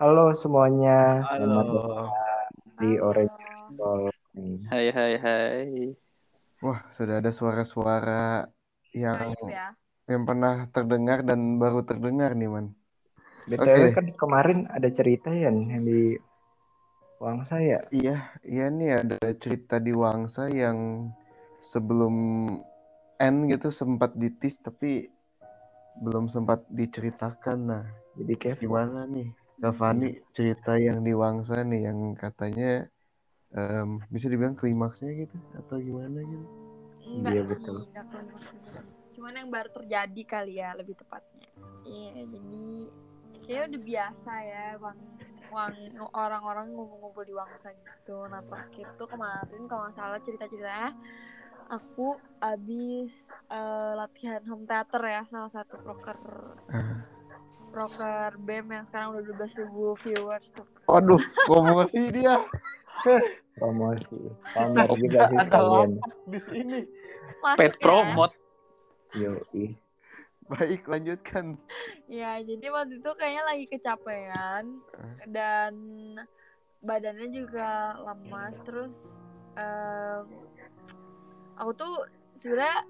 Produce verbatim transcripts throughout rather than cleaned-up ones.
Halo semuanya, selamat datang di Orange Talk. Hai hai hai. Wah, sudah ada suara-suara yang ya. yang pernah terdengar dan baru terdengar nih, Man. B T W okay. Kan kemarin ada cerita ya yang di Wangsa ya? Iya, iya nih ada cerita di Wangsa yang sebelum end gitu sempat ditis tapi belum sempat diceritakan. Nah, jadi kayak gimana nih? Kak Fani, cerita yang di Wangsa nih yang katanya um, bisa dibilang klimaksnya gitu atau gimana gitu? Enggak ya, betul. Sih, enggak klimaksnya. Cuman yang baru terjadi kali ya lebih tepatnya. Iya, jadi kayaknya udah biasa ya bang, bang orang-orang ngumpul-ngumpul di Wangsa gitu. Nah terakhir tuh kemarin kalau nggak salah cerita-ceritanya aku abis uh, latihan home theater ya salah satu proker. Proker B E M yang sekarang udah dua belas ribu viewers tuh. Aduh, promosi dia. Promosi. Pamer juga sih sekalian. Di sini. Pet promote. Yoi. Baik, lanjutkan. Ya, jadi waktu itu kayaknya lagi kecapean dan badannya juga lemas. Terus um, aku tuh sebenarnya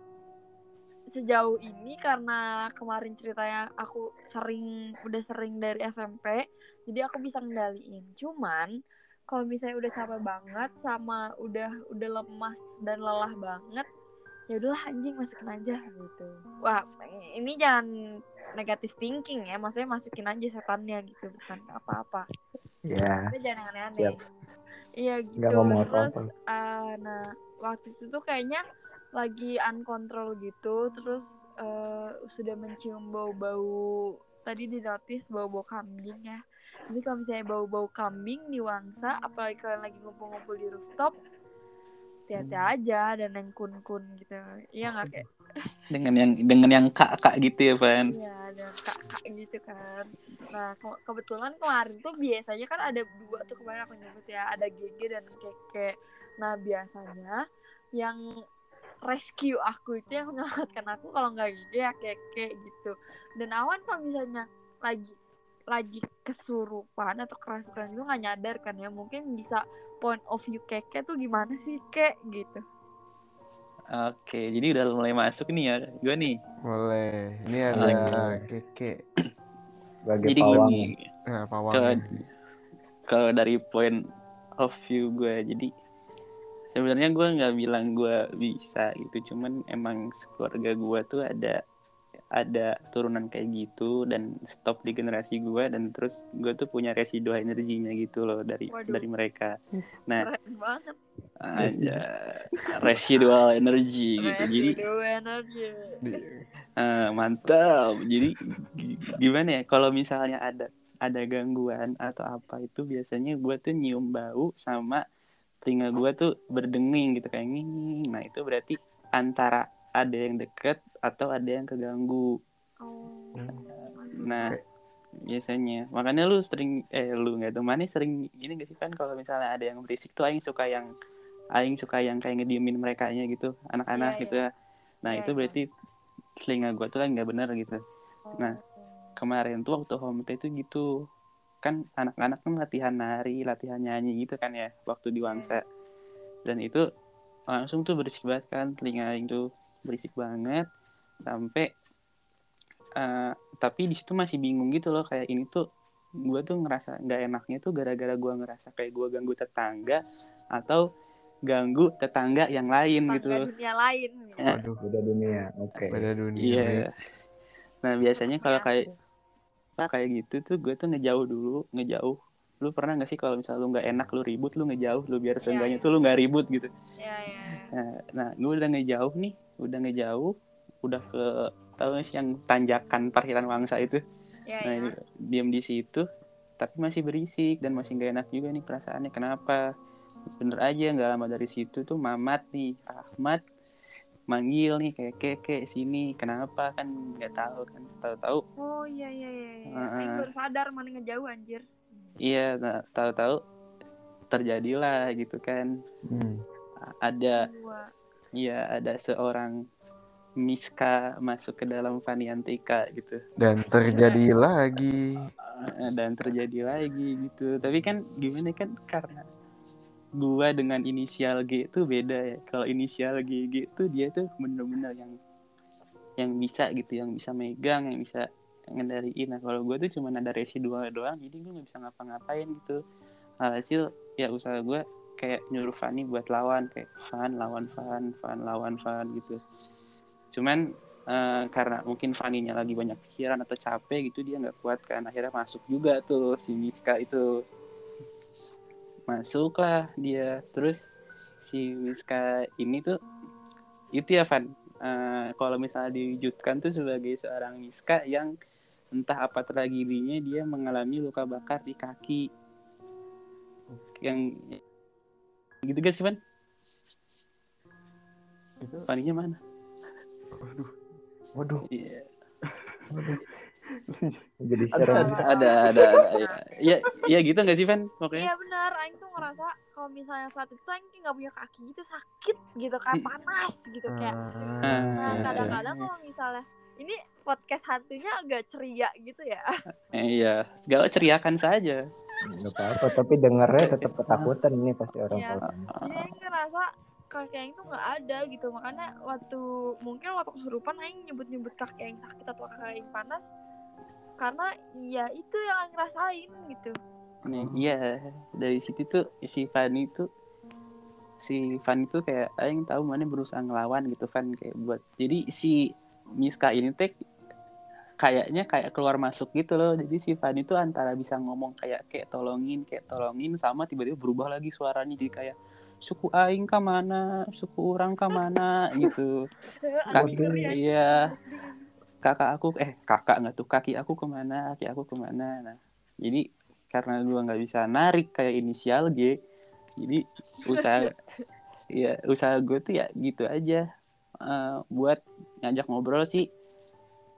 sejauh ini karena kemarin ceritanya aku sering udah sering dari S M P, jadi aku bisa ngendaliin. Cuman kalau misalnya udah capek banget sama udah udah lemas dan lelah banget, ya udahlah anjing masukin aja gitu. Wah, ini jangan negative thinking ya, maksudnya masukin aja setannya gitu, bukan apa-apa. Iya. Yeah. Jangan aneh-aneh. Iya gitu. Terus uh, nah waktu itu tuh kayaknya lagi uncontrol gitu, terus uh, sudah mencium bau-bau, tadi dinotis bau-bau kambing ya. Jadi kalau misalnya bau-bau kambing di Wangsa, apalagi kalian lagi ngumpul-ngumpul di rooftop, hati-hati aja dan yang kun-kun gitu. Iya nggak kayak dengan yang dengan yang kak-kak gitu ya, Van? Iya, dengan kak-kak gitu kan. Nah ke- kebetulan kemarin tuh biasanya kan ada dua tuh kemarin aku nyebut ya, ada G G dan Keke. Nah biasanya yang rescue aku itu yang menyelamatkan aku, kalau nggak gitu ya Keke gitu. Dan awan kalau misalnya lagi lagi kesurupan atau kerasukan itu nggak nyadar kan ya, mungkin bisa point of view Keke tuh gimana sih Kek gitu. Oke, jadi udah mulai masuk nih ya gue nih. Boleh, ini ada oh, Keke sebagai pawang. Nah, pawang. Kalau, kalau dari point of view gue, jadi sebenarnya gue nggak bilang gue bisa gitu, cuman emang keluarga gue tuh ada ada turunan kayak gitu dan stop di generasi gue, dan terus gue tuh punya residual energinya gitu loh dari Waduh. dari mereka. Nah, ada residual energi gitu, jadi uh, mantap. Jadi gimana ya kalau misalnya ada ada gangguan atau apa itu biasanya gue tuh nyium bau sama telinga gue tuh berdenging gitu kayak nging. Nah itu berarti antara ada yang deket atau ada yang keganggu. Oh. Nah biasanya makanya lu sering eh lu nggak tuh mana sering gini gak sih kan kalau misalnya ada yang berisik tuh aing suka yang aing suka yang kayak ngediemin mereka nya gitu anak-anak yeah, gitu ya. Yeah. Nah yeah, itu berarti telinga gue tuh kan nggak benar gitu. Oh. Nah kemarin tuh waktu home day tuh gitu. Kan anak-anak kan latihan nari, latihan nyanyi gitu kan ya waktu di Wangsa. Dan itu langsung tuh berisik banget kan, telinga itu berisik banget sampai uh, tapi di situ masih bingung gitu loh kayak ini tuh gue tuh ngerasa nggak enaknya tuh gara-gara gue ngerasa kayak gue ganggu tetangga atau ganggu tetangga yang lain tetangga gitu. Dunia lain. Ya. Aduh, beda dunia. Oke. Okay. Beda dunia. Iya. Yeah. Nah biasanya kalau kayak kayak gitu tuh gue tuh ngejauh dulu ngejauh lu pernah nggak sih kalau misalnya lu nggak enak lu ribut lu ngejauh lu biar seenggaknya yeah, yeah. tuh lu nggak ribut gitu yeah, yeah. Nah gue udah ngejauh nih udah ngejauh udah ke tahu nggak sih yang tanjakan parkiran Wangsa itu yeah, nah yeah. Diem di situ tapi masih berisik dan masih nggak enak juga nih perasaannya kenapa bener aja nggak lama dari situ tuh Mamat nih Ahmad manggil nih kayak Keke sini kenapa kan nggak tahu kan tahu-tahu oh iya iya iya uh, baru sadar mana ngejauh anjir iya nah, tahu-tahu terjadilah gitu kan hmm. ada iya ada seorang Miska masuk ke dalam Faniantika gitu. Dan terjadi lagi. Dan terjadi lagi gitu. Tapi kan gimana kan karena gua dengan inisial G itu beda ya. Kalau inisial G G itu dia tuh benar-benar yang yang bisa gitu, yang bisa megang, yang bisa ngendariin. Nah, kalau gua tuh cuma ada residual doang, jadi gua enggak bisa ngapa-ngapain gitu. Alhasil ya usaha gua kayak nyuruh Fani buat lawan, kayak Fan lawan Fan, Fan lawan Fan gitu. Cuman uh, karena mungkin Faninya lagi banyak pikiran atau capek gitu, dia nggak kuat kan. Akhirnya masuk juga tuh si Miska itu. Masuk lah dia. Terus si Miska ini tuh, itu ya Fan, uh, kalau misalnya diwujudkan tuh sebagai seorang Miska yang entah apa tragedinya dia mengalami luka bakar di kaki. Yang gitu kan sih Fan? Faninya mana? Waduh, waduh, yeah. Waduh. Jadi ada, ada, ada, ada, ya, ya gitu nggak sih Fan? Oke. Iya benar, Aing tuh ngerasa kalau misalnya saat itu Aing nggak punya kaki gitu sakit gitu kayak panas gitu kayak. Nah, kadang-kadang kalau misalnya ini podcast hantunya agak ceria gitu ya? Iya, gak ceriakan saja. Gak apa-apa, tapi dengernya tetap ketakutan ini pasti orang orang. Iya, Aing ngerasa kaki Aing tuh nggak ada gitu, makanya waktu mungkin waktu kesurupan Aing nyebut-nyebut kaki Aing sakit atau kaki Aing panas karena ya itu yang Aing rasain gitu. Nih iya, dari situ tuh si Fani tuh si Fani tuh kayak Aing tahu mana berusaha ngelawan gitu Fan kayak buat jadi si Miska ini teh kayaknya kayak keluar masuk gitu loh. Jadi si Fani tuh antara bisa ngomong kayak kayak tolongin kayak tolongin sama tiba-tiba berubah lagi suaranya jadi kayak suku aing ka mana, suku urang ka mana gitu. Kaki iya. Kakak aku eh kakak enggak tuh kaki aku kemana, kaki aku kemana. Nah, jadi karena gua enggak bisa narik kayak inisial G. Jadi usaha ya usaha gua tuh ya gitu aja. Uh, buat ngajak ngobrol si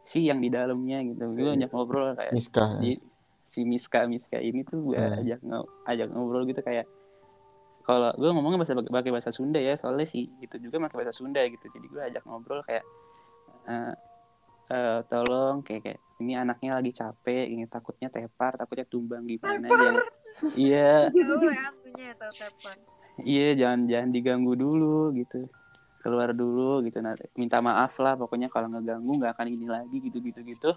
si yang di dalamnya gitu. Gua ngajak ngobrol kayak Miska. Di, si Miska Miska ini tuh gua hmm. ajak ajak ngobrol gitu kayak kalau gue ngomongnya bahasa pakai bahasa Sunda ya soalnya sih itu juga pakai bahasa Sunda gitu jadi gue ajak ngobrol kayak uh, uh, tolong kayak, kayak ini anaknya lagi capek ini takutnya tepar takutnya tumbang gimana jangan iya iya jangan jangan diganggu dulu gitu keluar dulu gitu nah, minta maaf lah pokoknya kalau ngeganggu nggak akan gini lagi gitu gitu gitu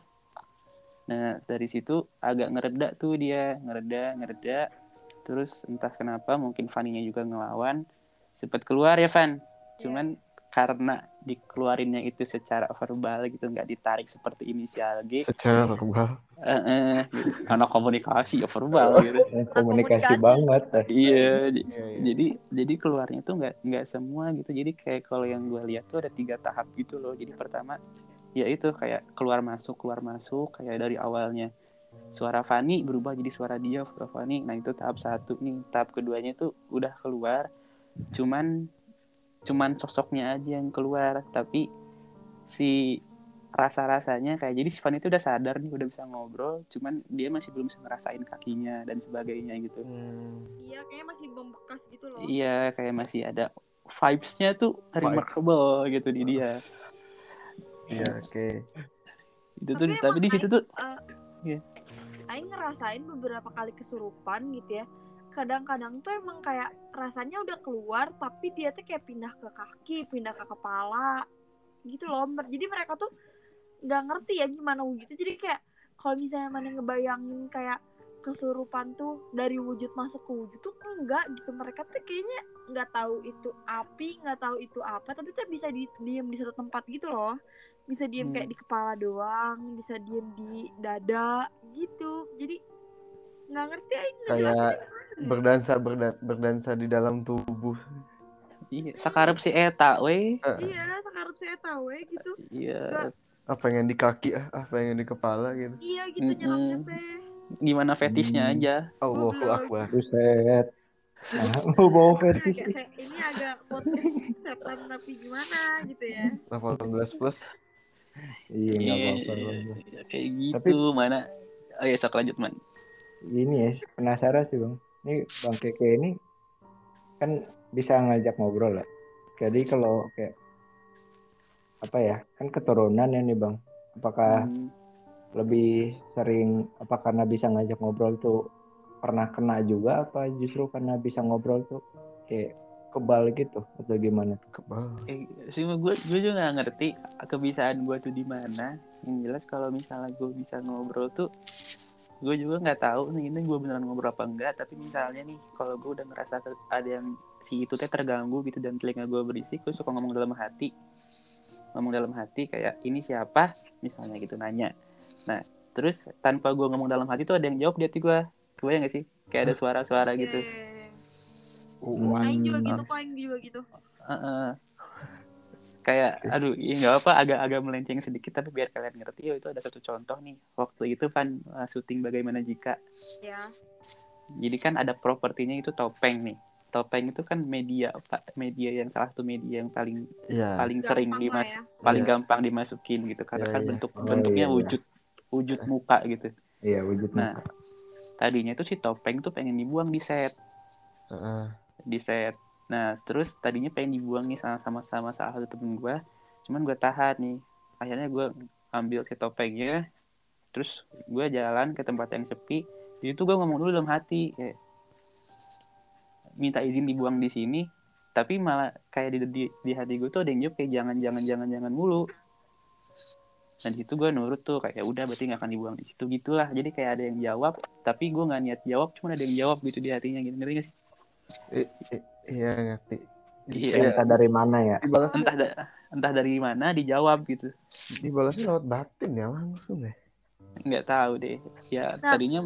nah dari situ agak ngereda tuh dia ngereda ngereda terus entah kenapa mungkin Faninya juga ngelawan sempat keluar ya Fan cuman yeah. Karena dikeluarinnya itu secara verbal gitu nggak ditarik seperti inisial G secara verbal eh, eh, gitu. Karena komunikasi ya verbal gitu komunikasi banget iya yeah, yeah, yeah. jadi jadi keluarnya tuh nggak nggak semua gitu jadi kayak kalau yang gue lihat tuh ada tiga tahap gitu loh jadi pertama ya itu kayak keluar masuk keluar masuk kayak dari awalnya suara Fani berubah jadi suara dia, suara Fani. Nah itu tahap satu nih. Tahap keduanya tuh udah keluar, cuman cuman sosoknya aja yang keluar. Tapi si rasa-rasanya kayak jadi si Fani itu udah sadar nih, udah bisa ngobrol. Cuman dia masih belum bisa ngerasain kakinya dan sebagainya gitu. Iya, hmm. Kayaknya masih membekas gitu loh. Iya, kayak masih ada vibes-nya tuh remarkable gitu di dia. Iya, oke. Okay. Itu tuh, tapi, tapi di situ tuh. Uh... Yeah. Aing ngerasain beberapa kali kesurupan gitu ya. Kadang-kadang tuh emang kayak rasanya udah keluar, tapi dia tuh kayak pindah ke kaki, pindah ke kepala, gitu loh. Jadi mereka tuh nggak ngerti ya gimana wujudnya. Jadi kayak kalau misalnya mana ngebayangin kayak kesurupan tuh dari wujud masuk ke wujud tuh enggak gitu. Mereka tuh kayaknya nggak tahu itu api, nggak tahu itu apa, tapi tuh bisa di- diem di satu tempat gitu loh. Bisa diem kayak di kepala doang, bisa diem di dada gitu. Jadi nggak ngerti Aing kayak berdansa berda- berdansa di dalam tubuh. Iya, sakarep si eta we. Iya, sakarep si eta we gitu. Iya. Apa yang di kaki ah, apa yang di kepala gitu. Iya gitu nyelangnya teh. Gimana fetisnya aja. Allahu akbar. Buset. Mau bawa fetish ini agak podcast setan tapi gimana gitu ya. delapan belas plus. Iya enggak apa-apa. Kayak gitu tapi, mana? Oh ya sok lanjut man. Ini ya penasaran sih Bang. Ini Bang Keke ini kan bisa ngajak ngobrol lah. Jadi kalau kayak apa ya, kan keturunan ya nih Bang. Apakah hmm. lebih sering, apa karena bisa ngajak ngobrol tuh pernah kena juga, apa justru karena bisa ngobrol tuh kayak kebal gitu atau gimana? Kebal. Eh, cuma gue gue juga nggak ngerti kebiasaan gue tuh di mana. Yang jelas kalau misalnya gue bisa ngobrol tuh, gue juga nggak tahu nih ini gue beneran ngobrol apa enggak. Tapi misalnya nih kalau gue udah ngerasa ada yang si itu teh terganggu gitu dan telinga gue berisik, gue suka ngomong dalam hati, ngomong dalam hati kayak ini siapa misalnya gitu nanya. Nah terus tanpa gue ngomong dalam hati tuh ada yang jawab di hati gue. Kebayang nggak sih? Kayak ada suara-suara gitu. Aing juga gitu, kok Aing juga gitu. Uh-uh. Kayak, aduh, ya nggak apa, agak-agak melenceng sedikit, tapi biar kalian ngerti. Oh, itu ada satu contoh nih. Waktu itu kan uh, syuting Bagaimana Jika. Ya. Jadi kan ada propertinya itu topeng nih. Topeng itu kan media, media yang salah satu media yang paling ya. paling gampang sering dimas, ya. paling ya. gampang dimasukin gitu, karena ya, kan ya. bentuk oh, bentuknya ya, ya. wujud wujud muka gitu. Iya wujud nah, muka. Tadinya itu si topeng tuh pengen dibuang di set. Uh-uh. Di set. Nah terus tadinya pengen dibuang nih sama-sama sama salah satu temen gue, cuman gue tahan nih. Akhirnya gue ambil si topengnya, terus gue jalan ke tempat yang sepi. Di situ gue ngomong dulu dalam hati, kayak, minta izin dibuang di sini. Tapi malah kayak di di, di hati gue tuh ada yang jawab kayak jangan jangan jangan jangan mulu. Nah di situ gue nurut tuh kayak udah berarti nggak akan dibuang di situ gitulah. Jadi kayak ada yang jawab, tapi gue nggak niat jawab, cuma ada yang jawab gitu di hatinya gitu. Ngerti nggak sih? I- i- iya ngerti. Iya. Entah dari mana ya? Dibalasnya entah, da- entah dari mana dijawab gitu. Dibalasnya lewat batin ya langsung ya? Nggak tahu deh. Ya tadinya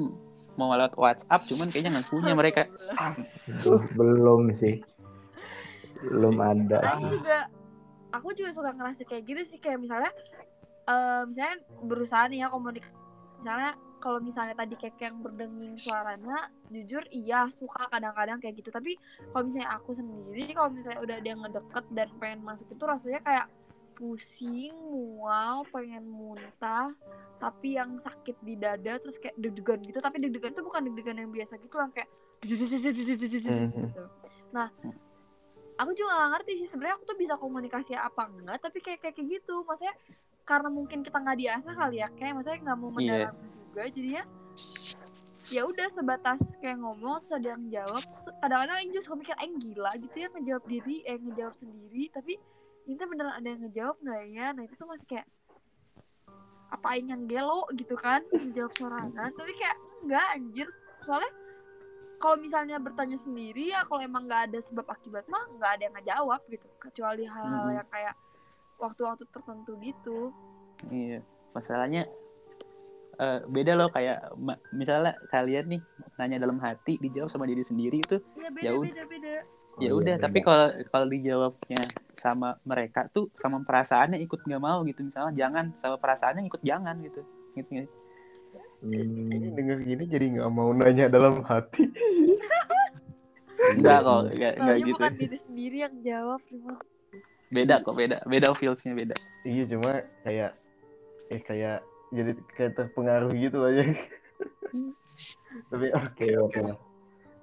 mau lewat WhatsApp, cuman kayaknya nggak punya mereka. Asuh, belum sih, belum ada. Aku juga, aku juga suka ngerasa kayak gitu sih, kayak misalnya. Uh, misalnya berusaha nih ya komunikasi, misalnya kalau misalnya tadi kayak yang berdenging suaranya, jujur iya suka kadang-kadang kayak gitu. Tapi kalau misalnya aku sendiri, kalau misalnya udah ada yang ngedeket dan pengen masuk itu rasanya kayak pusing, mual, pengen muntah, tapi yang sakit di dada, terus kayak deg-degan gitu. Tapi deg-degan itu bukan deg-degan yang biasa gitu, yang kayak gitu. Nah aku juga gak ngerti sih sebenarnya aku tuh bisa komunikasi apa enggak, tapi kayak kayak gitu maksudnya. Karena mungkin kita nggak diasah kali ya, kayak maksudnya nggak mau mendalam yeah. juga, jadinya ya udah sebatas kayak ngomong, terus ada yang jawab, kadang-kadang Aing juga mikir Aing gila gitu ya ngejawab diri, eh ngejawab sendiri, tapi ini beneran ada yang ngejawab nggak ya? Nah itu tuh masih kayak apa Aing yang gelo gitu kan, ngejawab sorangan, tapi kayak enggak anjir, soalnya kalau misalnya bertanya sendiri ya kalau emang nggak ada sebab akibat mah nggak ada yang ngejawab gitu, kecuali hal-hal yang kayak waktu-waktu tertentu gitu. Iya, masalahnya uh, beda loh kayak ma- misalnya kalian nih nanya dalam hati dijawab sama diri sendiri itu ya udah ya udah oh, tapi kalau kalau dijawabnya sama mereka tuh sama perasaannya ikut nggak mau gitu, misalnya jangan sama perasaannya ikut jangan gitu gitu. Hmm. Dengar gini jadi nggak mau nanya dalam hati. Enggak kok, enggak enggak gitu. Bukan diri sendiri yang jawab, cuma beda kok, beda beda feelsnya beda. Iya cuma kayak eh kayak jadi kayak terpengaruh gitu aja. Tapi oke oke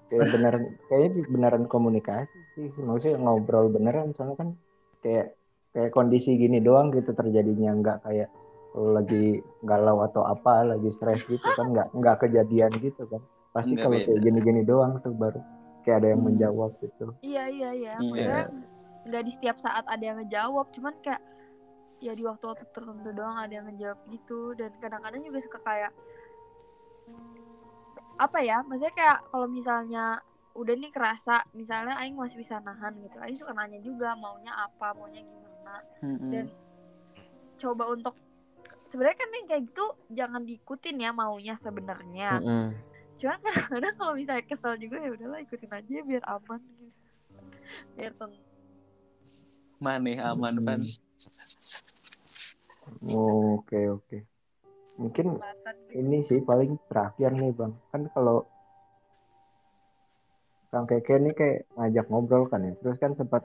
kayak beneran kayak beneran komunikasi sih, maksudnya ngobrol beneran, soalnya kan kayak kayak kondisi gini doang gitu terjadinya, nggak kayak kalau lagi galau atau apa lagi stres gitu kan, nggak nggak kejadian gitu kan, pasti kalau kayak gini-gini doang tuh baru kayak ada yang hmm. menjawab gitu. Iya iya iya yeah. Nggak di setiap saat ada yang ngejawab, cuman kayak ya di waktu-waktu tertentu doang ada yang ngejawab gitu. Dan kadang-kadang juga suka kayak apa ya, maksudnya kayak kalau misalnya udah nih kerasa misalnya Aing masih bisa nahan gitu, Aing suka nanya juga maunya apa, maunya gimana. Mm-hmm. Dan coba untuk sebenarnya kan yang kayak gitu jangan diikutin ya maunya sebenarnya. Mm-hmm. Cuman kadang-kadang kalau misalnya kesel juga ya udahlah ikutin aja biar aman gitu. Biar tenang. Maneh aman pan. Oh, oke oke. Mungkin ini sih paling terakhir nih Bang. Kan kalau Kang Keke ini kayak ngajak ngobrol kan ya. Terus kan sempat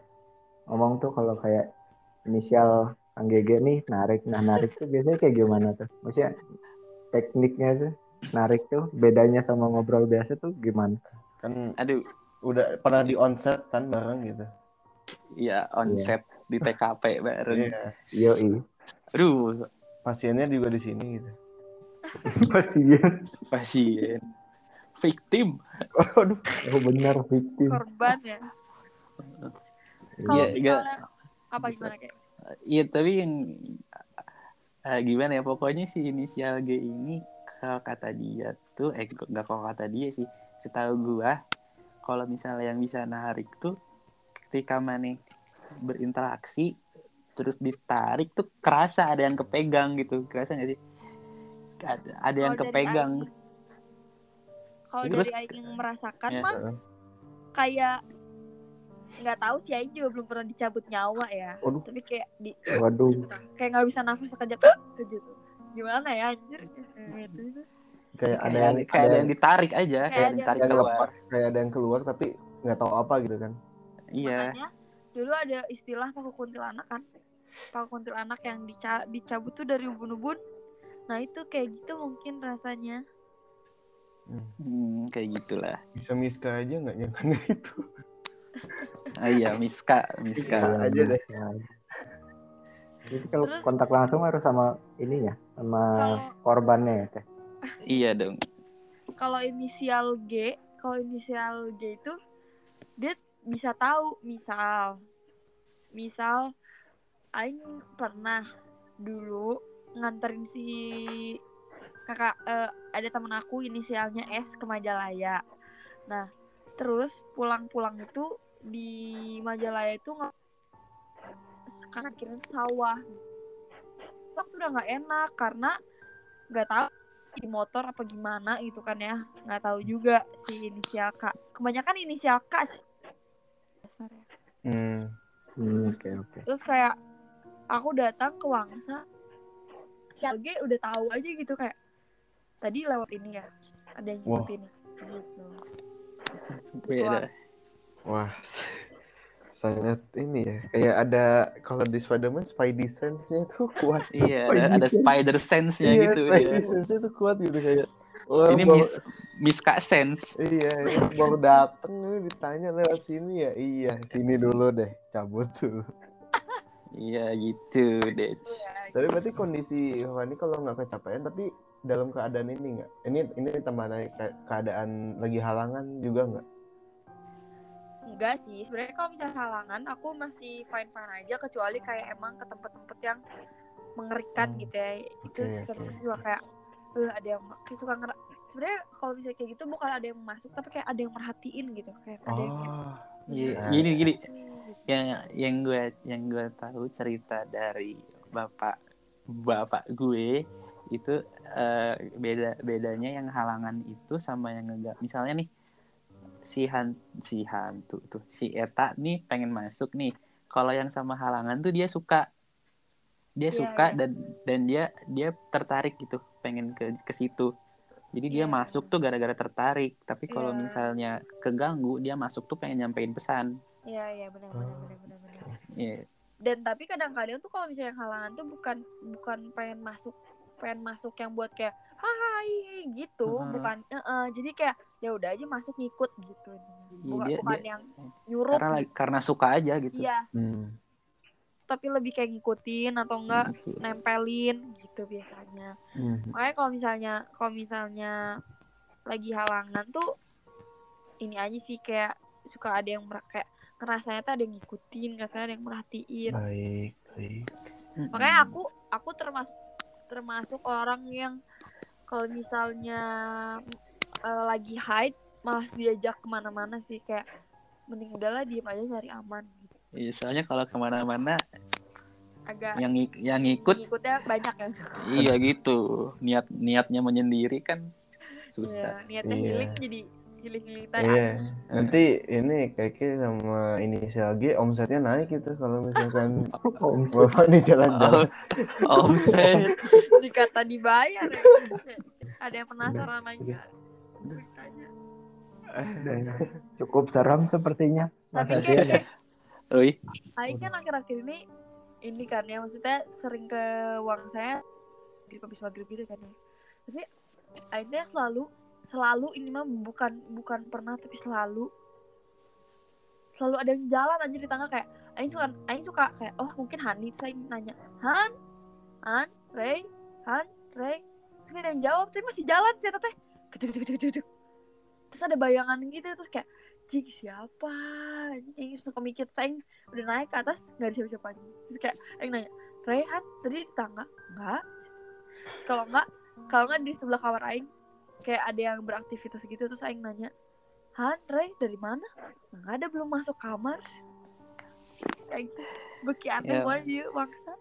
ngomong tuh kalau kayak inisial Kang Gege nih narik. Nah narik tuh biasanya kayak gimana tuh? Maksudnya tekniknya tuh narik tuh bedanya sama ngobrol biasa tuh gimana? Kan aduh udah pernah di onset kan bareng gitu. Ya onset yeah. di T K P bareng. Iya. Yoi. Aduh, pasiennya juga di sini gitu. Pasien, pasien. Victim. Aduh, oh, benar victim. Korban ya. Iya, enggak. Apa gimana kayak? Iya, tapi yang uh, gimana ya, pokoknya si inisial G ini kalau kata dia tuh eh enggak kalau kata dia sih, setahu gua kalau misalnya yang bisa narik tuh ketika Mane berinteraksi terus ditarik tuh kerasa ada yang kepegang gitu, kerasa nggak sih? Ada, ada yang kepegang. Kalau dari Aing yang merasakan ya, mah kayak nggak tahu sih, Aing juga belum pernah dicabut nyawa ya. Waduh. Tapi kayak di, waduh, kayak nggak bisa nafas sekejap gitu. Gimana ya anjir? Gitu. Kayak, kayak ada yang kayak ada yang, yang ditarik aja, kayak, kayak ada ditarik yang keluar, kayak ada yang keluar tapi nggak tahu apa gitu kan? Iya. Makanya dulu ada istilah paku kuntilanak kan, paku kuntilanak yang dica- dicabut tuh dari ubun-ubun. Nah itu kayak gitu mungkin rasanya. Hmm, kayak gitulah. Bisa Miska aja nggak nyangka itu. Ah iya, Miska, Miska aja deh. Jadi kalau terus, kontak langsung harus sama ininya, sama kalau, korbannya ya teh. Iya dong. Kalau inisial G, kalau inisial G itu dia bisa tahu, misal, misal, Aing pernah dulu nganterin si kakak, eh, ada temen aku inisialnya S ke Majalaya. Nah, terus pulang-pulang itu di Majalaya itu nggak, karena kira sawah waktu udah nggak enak karena nggak tahu di motor apa gimana gitu kan ya, nggak tahu juga si inisial K, kebanyakan inisial K sih. Hmm. Hmm, okay, okay. Terus kayak aku datang ke Wangsa, si Alge udah tahu aja gitu kayak tadi lewat ini ya, ada yang lewat ini gitu. Beda. Wah. Sangat ini ya, kayak ada kalau di Spider-Man Spidey sense-nya tuh kuat. Iya, ada Spider sense-nya iya, gitu. Spidey iya. sense-nya tuh kuat gitu kayak. Oh, ini baru, mis miska sense. Iya, iya. Baru dateng nih ditanya lewat sini ya. Iya, sini dulu deh, cabut tuh. Iya gitu deh. Tapi berarti kondisi Fani kalau nggak kecapean tapi dalam keadaan ini nggak? Ini ini tambahan keadaan lagi halangan juga nggak? Enggak sih, sebenarnya kalau misalnya halangan aku masih fine-fine aja, kecuali kayak emang ke tempat-tempat yang mengerikan hmm. gitu ya. Itu okay, sebenarnya okay. juga kayak uh, ada yang kayak suka nger. Sebenarnya kalau misalnya kayak gitu bukan ada yang masuk tapi kayak ada yang merhatiin gitu, kayak oh, ada yang yeah. gini gini. Yang yang gue yang gue tahu cerita dari bapak bapak gue itu uh, beda bedanya yang halangan itu sama yang enggak. Misalnya nih si han si hantu tuh si Eta nih pengen masuk nih, kalau yang sama halangan tuh dia suka dia yeah, suka yeah. dan dan dia dia tertarik gitu pengen ke ke situ, jadi yeah. dia masuk tuh gara-gara tertarik, tapi kalau yeah. misalnya keganggu dia masuk tuh pengen nyampein pesan. Iya yeah, iya yeah, benar-benar benar-benar yeah. Dan tapi kadang-kadang tuh kalau misalnya halangan tuh bukan bukan pengen masuk pengen masuk yang buat kayak hai gitu, hmm. bukan uh, jadi kayak ya udah aja masuk ngikut gitu, bukan, dia, bukan dia, yang nyuruh karena, gitu. Karena suka aja gitu ya. hmm. Tapi lebih kayak ngikutin atau enggak hmm. nempelin gitu biasanya. hmm. Makanya kalau misalnya kalau misalnya lagi halangan tuh ini aja sih, kayak suka ada yang mer- kayak ngerasanya tuh ada yang ngikutin, ngerasanya ada yang merhatiin. Baik, baik. Makanya aku aku termasuk termasuk orang yang kalau misalnya uh, lagi hide malas diajak kemana-mana sih, kayak mending udahlah diem aja cari aman. Iya, soalnya kalau kemana-mana agak yang yang ngikut ngikutnya banyak ya. Iya gitu, niat niatnya menyendiri kan susah. Iya, niatnya healing iya. jadi healing-healingan. Iya. Nanti ini kayaknya sama inisial G omsetnya naik gitu kalau misalkan omset di jalan-jalan. Omset dikata dibayar ya. Ada yang penasaran lagi beritanya. Cukup seram sepertinya. Tapi kayak Oi. Aing kan akhir-akhir ini ini kan ya, maksudnya sering ke uang saya di habis maghrib gitu kan ya. Tapi Aingnya selalu selalu ini mah bukan bukan pernah tapi selalu selalu ada yang jalan aja di tangga, kayak Aing suka Aing suka kayak oh mungkin Han, itu saya nanya Han, Han, Ray, Han, Ray, terus ada yang jawab tapi masih jalan sih teteh, terus ada bayangan gitu, terus kayak cik siapa, Aing suka mikir, saya udah naik ke atas nggak ada siapa-siapa lagi, terus kayak Aing nanya Ray, Han tadi di tangga nggak, terus kalau nggak kalau nggak di sebelah kamar Aing kayak ada yang beraktivitas gitu, terus Aing nanya Han, Ray, dari mana? Nggak ada, belum masuk kamar. Kayak gitu. Bekiatin wajib, maksa.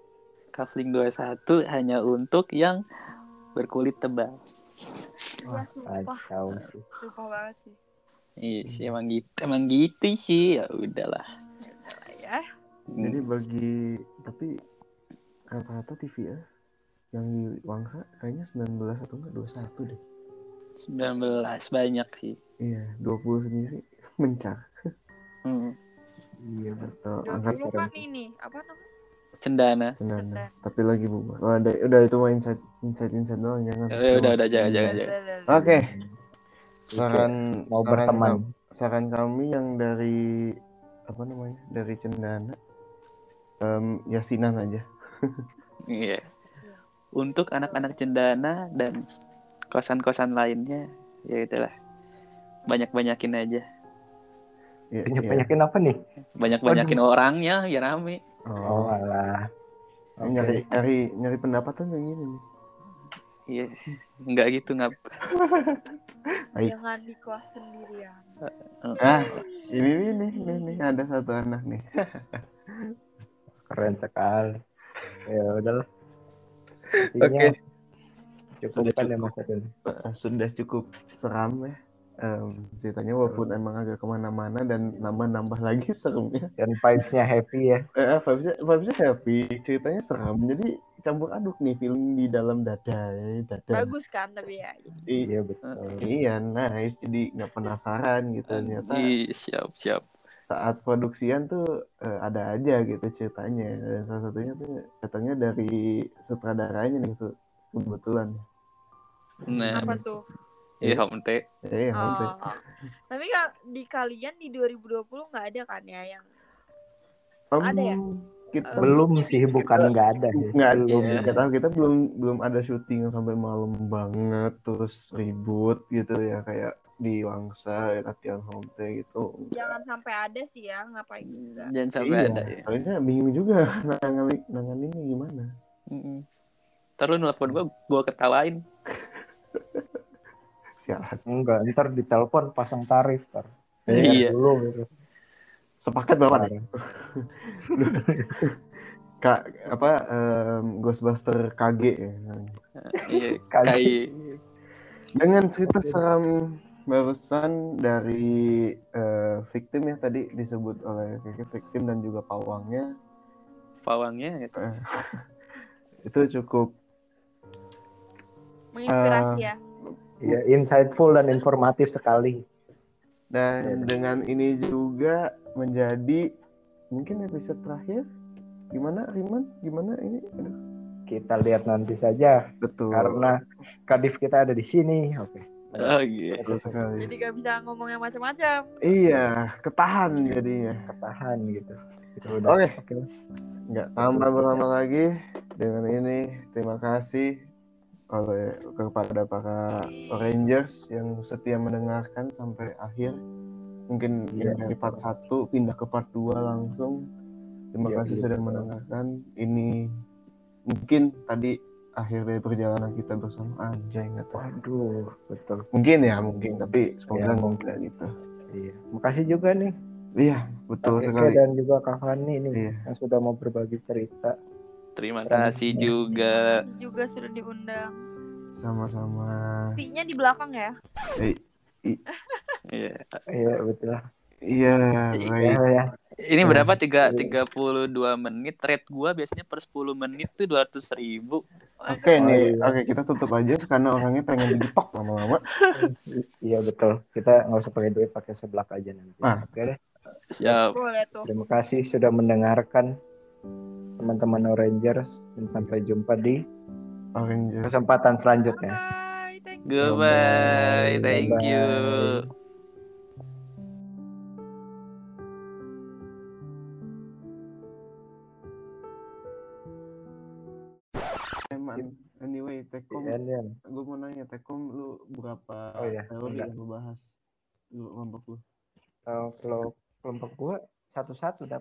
Kavling dua puluh satu hanya untuk yang berkulit tebal. Wah, kacau sih. Sumpah banget sih. Iya sih, emang gitu. Emang gitu sih, ya udahlah. Ya. Jadi bagi, tapi rata-rata T V ya, yang di Wangsa kayaknya sembilan belas atau enggak dua puluh satu deh. sembilan belas banyak sih. Iya, dua puluh sendiri mencak. Hmm. Iya betul. Angkat sekarang. Apa ini? Apa namanya? Cendana. Cendana. Cendana. Tapi lagi bubar. Oh, ada, udah itu main insight insight insight doang, jangan. Ya udah udah jangan jangan jangan. Oke. Saran mau berteman. Saran kami yang dari apa namanya? Dari Cendana. Um, Yasinan aja. Iya. yeah. Untuk anak-anak Cendana dan kosan-kosan lainnya, ya itulah. Banyak-banyakin aja. Ya, banyak-banyakin ya. Apa nih? Banyak-banyakin Aduh. Orangnya biar rame. Oh alah. Okay. Nyari nyari nyari pendapatan yang ini nih. Iya, enggak gitu ngap. Jangan di kos sendirian. Ah, ini ini ini, ini. Ada satu anak nih. Keren sekali. Ya udahlah. Oke. Okay. Cukup kan ya Mas Adun. Sudah cukup seram ya. Um, ceritanya walaupun hmm. emang agak kemana-mana dan nambah-nambah lagi seremnya, dan vibes-nya happy ya, eh, vibes-nya, vibes-nya happy, ceritanya seram, jadi campur aduk nih film di dalam dada, dada. Bagus kan tapi ya I- iya betul, iya nice, jadi nggak penasaran gitu ternyata. Siap-siap saat produksian tuh uh, ada aja gitu ceritanya, dan salah satunya tuh katanya dari sutradaranya nih tuh kebetulan. Nah, apa tuh? Iya, Homte. Iya, Homte. Tapi kalau di kalian di dua ribu dua puluh enggak ada kan ya yang um, ada ya? Kita um, belum sih, bukan enggak ada. Enggak belum. Yeah. Kita kita belum belum ada syuting sampai malam banget terus ribut gitu ya kayak di Wangsa, latihan Homte gitu. Jangan sampai ada sih ya, ngapain juga. Jangan sampai iya. ada ya. Kalian bingung juga nanganin nanganinnya gimana. Heeh. Terus nelfon gua, gua ketawain. Sialan. Enggak, ntar ditelepon pasang tarif ntar. Iya. Dulu, sepakat berapa nih? Kak apa um, Ghostbuster K G ya. Iya, K G. Dengan cerita seram barusan dari uh, victim yang tadi disebut oleh Kiki, victim dan juga pawangnya. Pawangnya gitu. Itu cukup menginspirasi uh, ya. Ya, insightful dan informatif sekali. Dan dengan ini juga menjadi mungkin episode terakhir. Gimana Riman? Gimana ini? Aduh. Kita lihat nanti saja. Betul. Karena Kadif kita ada di sini. Oke. Okay. Oh, yeah. Betul sekali. Jadi gak bisa ngomong yang macam-macam. Iya, ketahan jadinya. Ketahan gitu. Oke. Okay. Okay. Nggak tambah berlama lagi dengan ini. Terima kasih. Oleh kepada para Rangers yang setia mendengarkan sampai akhir, mungkin yeah. dari part satu pindah ke part dua langsung. Terima yeah, kasih yeah. sudah mendengarkan. Ini mungkin tadi akhir dari perjalanan kita bersama aja, ingat. Waduh, betul. Mungkin ya, mungkin tapi semoga yeah. enggak gitu. Iya. Yeah. Makasih juga nih. Iya, yeah, betul Oke, sekali. Dan juga Kak Fani nih yeah. yang sudah mau berbagi cerita. Terima kasih Terima. juga. Terima kasih juga sudah diundang. Sama-sama. Pinya di belakang ya. Iya. Iya betul. Iya. Ini berapa? tiga puluh dua menit. Rate gua biasanya per sepuluh menit tuh dua ratus ribu. Oke okay, nih. Oke okay, kita tutup aja karena orangnya pengen digetok lama-lama. Iya betul. Kita nggak usah pakai duit, pakai seblak aja nanti. Ah. Oke okay, deh. Siap. Terima kasih sudah mendengarkan, teman-teman Orangers, dan sampai jumpa di Orangers kesempatan selanjutnya. Bye, goodbye, thank you. Bye. Yan, yan. Gue mau nanya, Tekom lu berapa oh, ya. teori yang lu bahas? Lu kelompok lu? Uh, kalau kelompok gue, satu-satu dap.